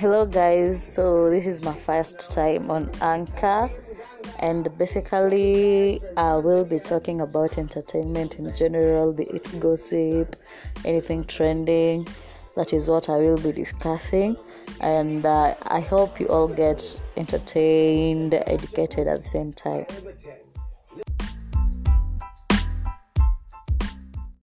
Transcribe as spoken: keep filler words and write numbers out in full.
Hello guys, so this is my first time on Anchor, and basically I will be talking about entertainment in general, be it gossip, anything trending. That is what I will be discussing, and uh, I hope you all get entertained, educated at the same time.